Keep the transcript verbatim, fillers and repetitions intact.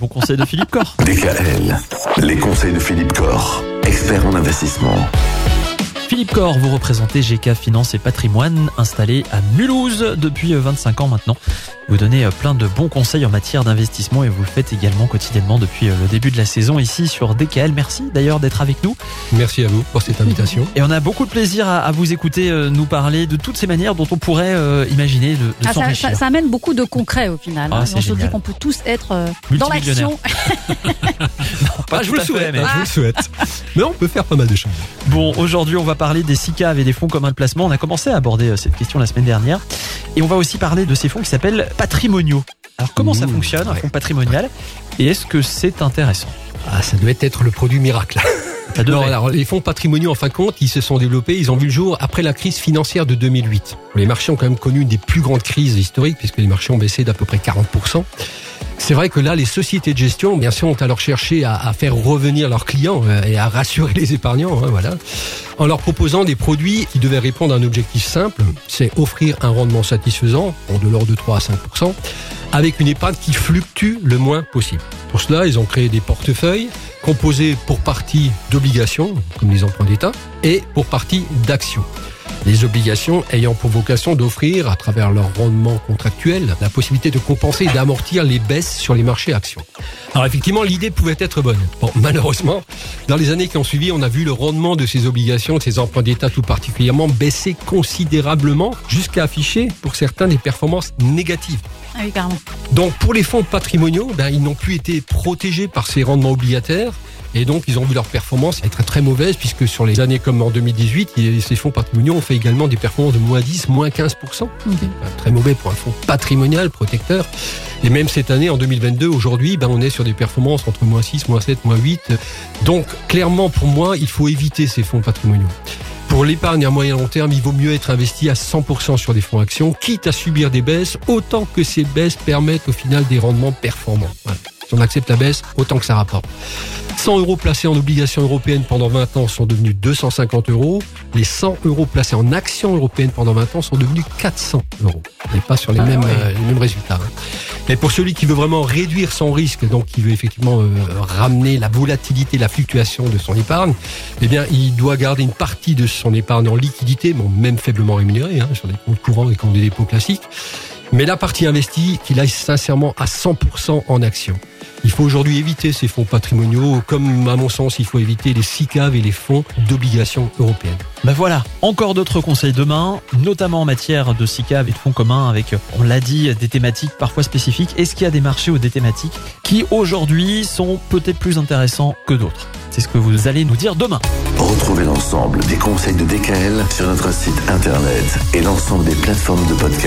bons conseils de Philippe Corré. D K L, les conseils de Philippe Corré, expert en investissement. Philippe Corré, vous représentez G K Finance et Patrimoine, installé à Mulhouse depuis vingt-cinq ans maintenant. Vous donnez plein de bons conseils en matière d'investissement et vous le faites également quotidiennement depuis le début de la saison ici sur D K L. Merci d'ailleurs d'être avec nous. Merci à vous pour cette invitation. Et on a beaucoup de plaisir à, à vous écouter euh, nous parler de toutes ces manières dont on pourrait euh, imaginer de, de ah, s'enrichir. Ça, ça, ça amène beaucoup de concret au final. Ah, hein, on se dit qu'on peut tous être euh, dans l'action. Non, pas ah, je vous le souhaite, mais... ah. je vous le souhaite. Mais on peut faire pas mal de choses. Bon, aujourd'hui on va parler des SICAV et des fonds communs de placement. On a commencé à aborder cette question la semaine dernière. Et on va aussi parler de ces fonds qui s'appellent patrimoniaux. Alors comment mmh, ça fonctionne, ouais. un fonds patrimonial, et est-ce que c'est intéressant ? Ah, ça devait être le produit miracle. Non, alors, les fonds patrimoniaux, en fin de compte, ils se sont développés, ils ont vu le jour après la crise financière de deux mille huit. Les marchés ont quand même connu une des plus grandes crises historiques, puisque les marchés ont baissé d'à peu près quarante pour cent. C'est vrai que là, les sociétés de gestion, bien sûr, ont alors cherché à, à faire revenir leurs clients et à rassurer les épargnants, hein, voilà, en leur proposant des produits qui devaient répondre à un objectif simple, c'est offrir un rendement satisfaisant, en de l'ordre de trois à cinq pour cent, avec une épargne qui fluctue le moins possible. Pour cela, ils ont créé des portefeuilles composés pour partie d'obligations, comme les emprunts d'État, et pour partie d'actions. Les obligations ayant pour vocation d'offrir, à travers leur rendement contractuel, la possibilité de compenser et d'amortir les baisses sur les marchés actions. Alors effectivement, l'idée pouvait être bonne. Bon, malheureusement, dans les années qui ont suivi, on a vu le rendement de ces obligations, de ces emprunts d'État tout particulièrement, baisser considérablement, jusqu'à afficher pour certains des performances négatives. Ah oui, carrément. Donc pour les fonds patrimoniaux, ben, ils n'ont plus été protégés par ces rendements obligataires. Et donc, ils ont vu leur performance être très mauvaise, puisque sur les années comme en deux mille dix-huit, ces fonds patrimoniaux ont fait également des performances de moins dix, moins quinze pour cent. Okay. Très mauvais pour un fonds patrimonial, protecteur. Et même cette année, en deux mille vingt-deux, aujourd'hui, ben, on est sur des performances entre moins six, moins sept, moins huit. Donc, clairement, pour moi, il faut éviter ces fonds patrimoniaux. Pour l'épargne à moyen long terme, il vaut mieux être investi à cent pour cent sur des fonds actions, quitte à subir des baisses, autant que ces baisses permettent au final des rendements performants. Voilà. Si on accepte la baisse, autant que ça rapporte. cent euros placés en obligations européennes pendant vingt ans sont devenus deux cent cinquante euros. Les cent euros placés en actions européennes pendant vingt ans sont devenus quatre cents euros. On n'est pas sur les, ah, mêmes, ouais. euh, les mêmes résultats. Hein. Et pour celui qui veut vraiment réduire son risque, donc qui veut effectivement euh, ramener la volatilité, la fluctuation de son épargne, eh bien, il doit garder une partie de son épargne en liquidité, bon, même faiblement rémunérée, hein, sur des comptes courants et comptes de dépôt classiques. Mais la partie investie, qu'il aille sincèrement à cent pour cent en actions. Il faut aujourd'hui éviter ces fonds patrimoniaux, comme à mon sens, il faut éviter les SICAV et les fonds d'obligations européennes. Ben voilà, encore d'autres conseils demain, notamment en matière de SICAV et de fonds communs avec, on l'a dit, des thématiques parfois spécifiques. Est-ce qu'il y a des marchés ou des thématiques qui aujourd'hui sont peut-être plus intéressants que d'autres ? C'est ce que vous allez nous dire demain. Retrouvez l'ensemble des conseils de D K L sur notre site internet et l'ensemble des plateformes de podcast.